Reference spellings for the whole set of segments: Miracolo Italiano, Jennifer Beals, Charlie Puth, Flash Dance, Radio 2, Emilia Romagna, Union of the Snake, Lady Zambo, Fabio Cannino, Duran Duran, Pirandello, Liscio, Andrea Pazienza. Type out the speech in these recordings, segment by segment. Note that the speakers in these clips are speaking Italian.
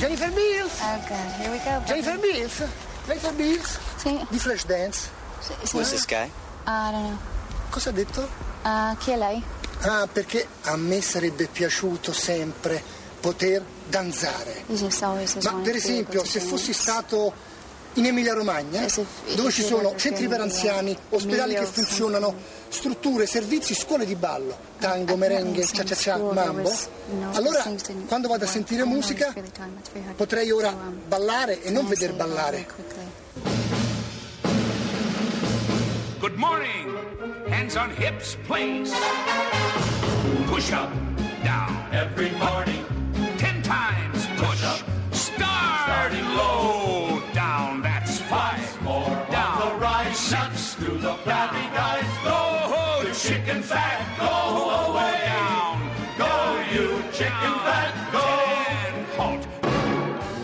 Jennifer Beals? Oh God, here we go. Jennifer Beals? Jennifer Beals? Sì. Di Flash Dance? Sì, sì. Who's this guy? I don't know. Cosa ha detto? Chi è lei? Ah, perché a me sarebbe piaciuto sempre poter danzare. Ma per esempio, se fossi stato in Emilia Romagna, dove ci sono centri per anziani, ospedali che funzionano, strutture, servizi, scuole di ballo, tango, merengue, cha-cha-cha, mambo, allora quando vado a sentire musica potrei ora ballare e non veder ballare. Good morning, hands on hips, please. Push up, down, every morning. 10 times, push up, starting low. Down, that's 5 more down, on the rise, 6 through the flabby guys, go, oh, you chicken fat, go away, down, go, you chicken fat, go, and halt.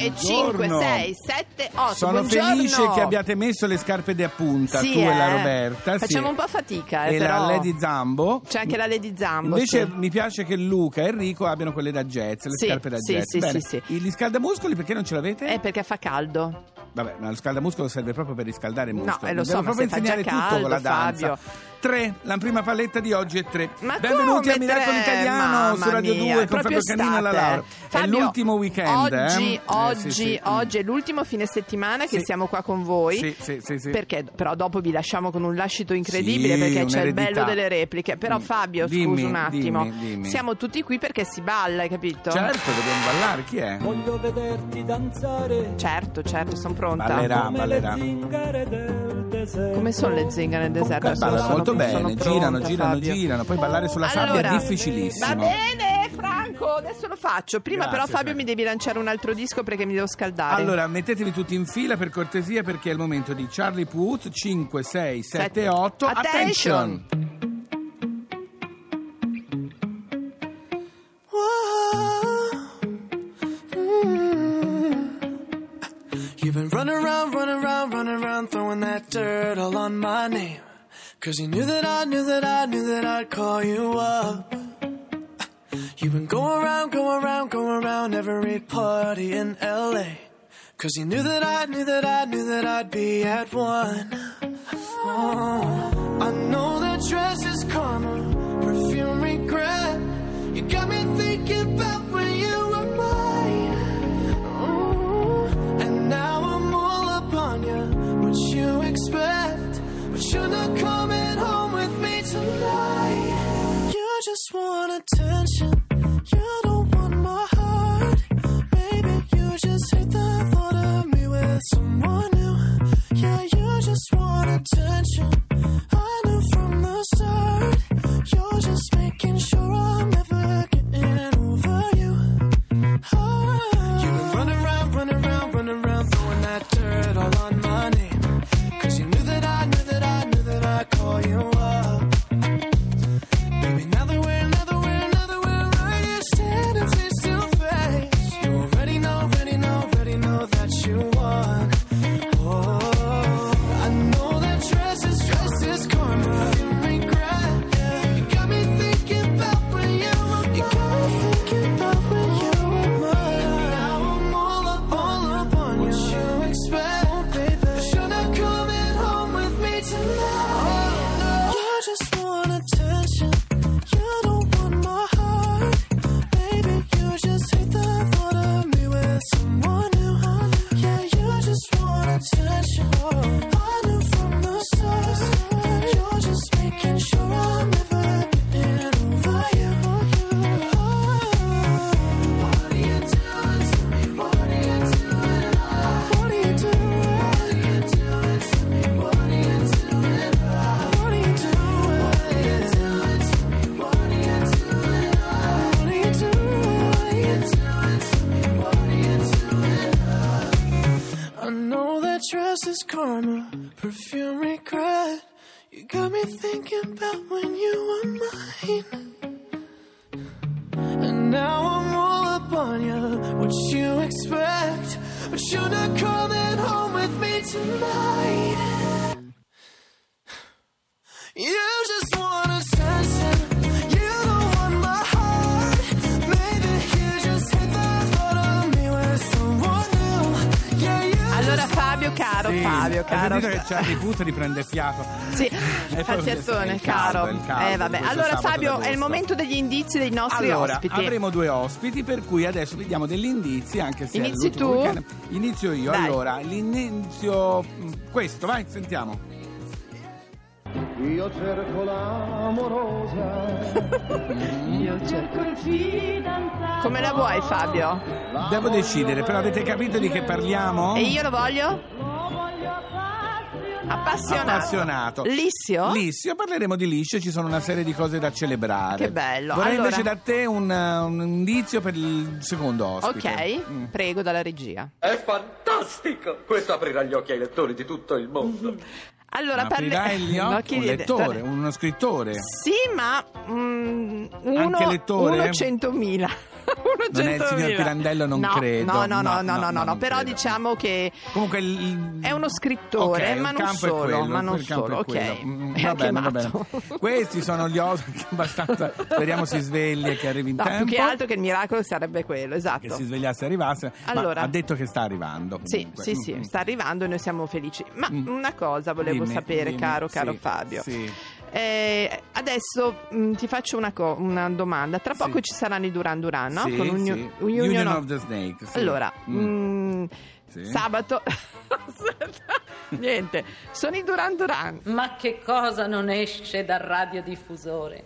E 5, 6, 7, 8. Sono felice che abbiate messo le scarpe da punta, sì, tu e la Roberta. Facciamo un po' fatica, e però. La Lady Zambo. C'è anche la Lady Zambo. Invece sì, mi piace che Luca e Enrico abbiano quelle da jazz, le scarpe da jazz. Sì. Gli scaldamuscoli perché non ce l'avete? È perché fa caldo. Vabbè, ma lo scaldamuscolo serve proprio per riscaldare il muscolo. No, lo so, ma se fa già caldo, tutto con la danza. Fabio. 3, la prima paletta di oggi è 3. Ma benvenuti a Miracolo Italiano su Radio 2 con Fabio Cannino e la Laura. Fabio, è l'ultimo weekend. Oggi è l'ultimo fine settimana che siamo qua con voi. Sì. Perché però dopo vi lasciamo con un lascito incredibile, sì, perché c'è il bello delle repliche. Però Fabio, scusa un attimo, dimmi. Siamo tutti qui perché si balla, hai capito? Certo, dobbiamo ballare, chi è? Voglio vederti danzare. Certo, sono pronta. Ballerà. Come sono le zingare nel deserto? Bene, girano, poi ballare sulla sabbia è difficilissimo. Va bene, Franco, adesso lo faccio. Prima grazie, però Fabio mi devi lanciare un altro disco perché mi devo scaldare. Allora, mettetevi tutti in fila per cortesia perché è il momento di Charlie Puth, 5, 6, 7, 8, attention! You've been running around, throwing that dirt all on my name. 'Cause you knew that I'd call you up. You've been going around every party in LA. 'Cause you knew that I'd be at one. Oh. I know that dress is karma, perfume regret. You got me thinking about when you were mine. Ooh. And now I'm all up on you, what you expect. You're not coming home with me tonight. You just want attention. You don't want my heart. Maybe you just hate the thought of me with someone new. Yeah, you just want attention. I knew from the start. You're just making sure I'm never getting over you. Oh. You've been running around, throwing that dirt all on my name. 'Cause you knew that I call you up. Baby, now that we're right here standing face to face, you already know that you won. Oh, I know that dress is karma. You regret, yeah. You got me thinking about when you were mine. You got me thinking about when you were mine. And now I'm all up on you. What you expect, oh, baby. But you're not coming home with me tonight. Karma, perfume regret. You got me thinking about when you were mine. And now I'm all up on you. What you expect? But you're not coming home with me tonight. You just want attention. You don't want my heart. Maybe you just hit the thought of me with someone. Fabio caro. È che Charlie Puth riprende fiato. Sì, Pazienza, caro. Vabbè. Allora Fabio, è il momento degli indizi dei nostri ospiti. Allora, avremo due ospiti, per cui adesso vi diamo degli indizi, anche se inizi tu. Weekend. Inizio io. Dai. Allora, l'inizio questo, vai, sentiamo. Io cerco l'amorosa, io cerco il fidanzato. Come la vuoi, Fabio? Devo decidere, però avete capito di che parliamo? E io lo voglio? Appassionato. Lissio, parleremo di Liscio, ci sono una serie di cose da celebrare. Che bello. Vorrei invece da te un indizio per il secondo ospite. Ok, prego dalla regia. È fantastico! Questo aprirà gli occhi ai lettori di tutto il mondo. Allora, un lettore, uno scrittore. Sì, ma uno 100.000. Non è il signor Pirandello, non credo. No, però diciamo che comunque è uno scrittore, okay, ma non solo, quello, ma non solo, ok. Va bene. Questi sono gli ospiti abbastanza, speriamo si svegli e che arrivi in tempo. Più che altro che il miracolo sarebbe quello, esatto. Che si svegliasse e arrivasse, allora, ma ha detto che sta arrivando. Comunque. Sì, sta arrivando e noi siamo felici. Ma una cosa volevo sapere, caro Fabio. Sì. Adesso ti faccio una domanda. Tra poco ci saranno i Duran Duran, no? Con Union of the Snake. Sì. Allora, sabato niente, sono i Duran Duran. Ma che cosa non esce dal radiodiffusore?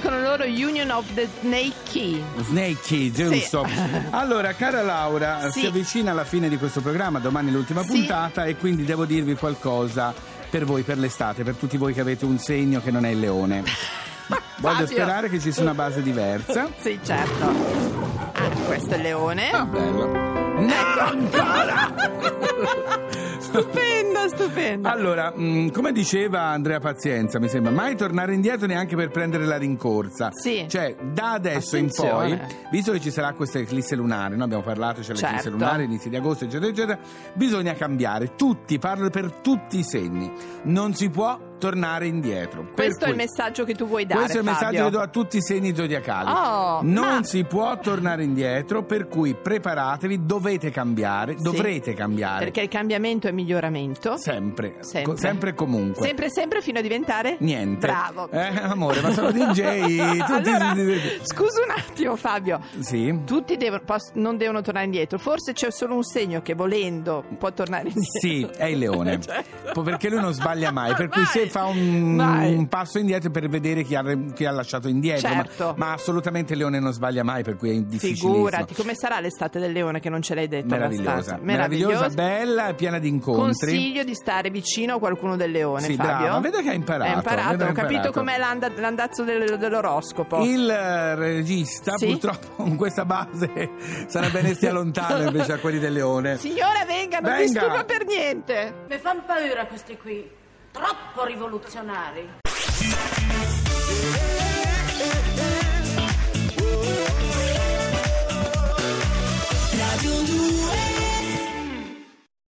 dicono loro Union of the Snake. Snake, giusto. Sì. Allora, cara Laura, sì, si avvicina alla fine di questo programma, domani è l'ultima puntata e quindi devo dirvi qualcosa per voi, per l'estate, per tutti voi che avete un segno che non è il leone. Voglio sperare che ci sia una base diversa. Sì, certo. Ah, questo è il leone. Ah, bello. Ecco ancora! Stupenda, stupenda. Allora, come diceva Andrea Pazienza, mi sembra, mai tornare indietro neanche per prendere la rincorsa. Sì. Cioè, da adesso in poi, visto che ci sarà questa eclisse lunare, noi abbiamo parlato, c'è l'eclisse lunare, inizi di agosto, eccetera, eccetera, bisogna cambiare tutti, parlo per tutti i segni. Non si può tornare indietro. Questo è il messaggio che tu vuoi dare, questo è il messaggio che do a tutti i segni zodiacali. Non si può tornare indietro, per cui preparatevi, dovete cambiare, dovrete cambiare. Perché il cambiamento è miglioramento. Sempre e comunque. Sempre fino a diventare? Niente. Bravo. Amore, ma sono DJ. Tutti... Allora, scusa un attimo Fabio. Sì. Tutti non devono tornare indietro. Forse c'è solo un segno che volendo può tornare indietro. Sì, è il leone. Certo. Perché lui non sbaglia mai, per cui se fa un passo indietro per vedere chi ha lasciato indietro, certo. ma assolutamente il leone non sbaglia mai, per cui è difficilissimo. Figurati, come sarà l'estate del leone che non ce l'hai detto? Meravigliosa, bella e piena di incontri. Consiglio di stare vicino a qualcuno del leone, sì, Fabio. Brava, vedo che hai imparato. Ho capito com'è l'andazzo dell'oroscopo. Il regista purtroppo con questa base sarà bene stia lontano invece a quelli del leone. Signora, venga. Mi disturba per niente. Mi fanno paura questi qui. Troppo rivoluzionari.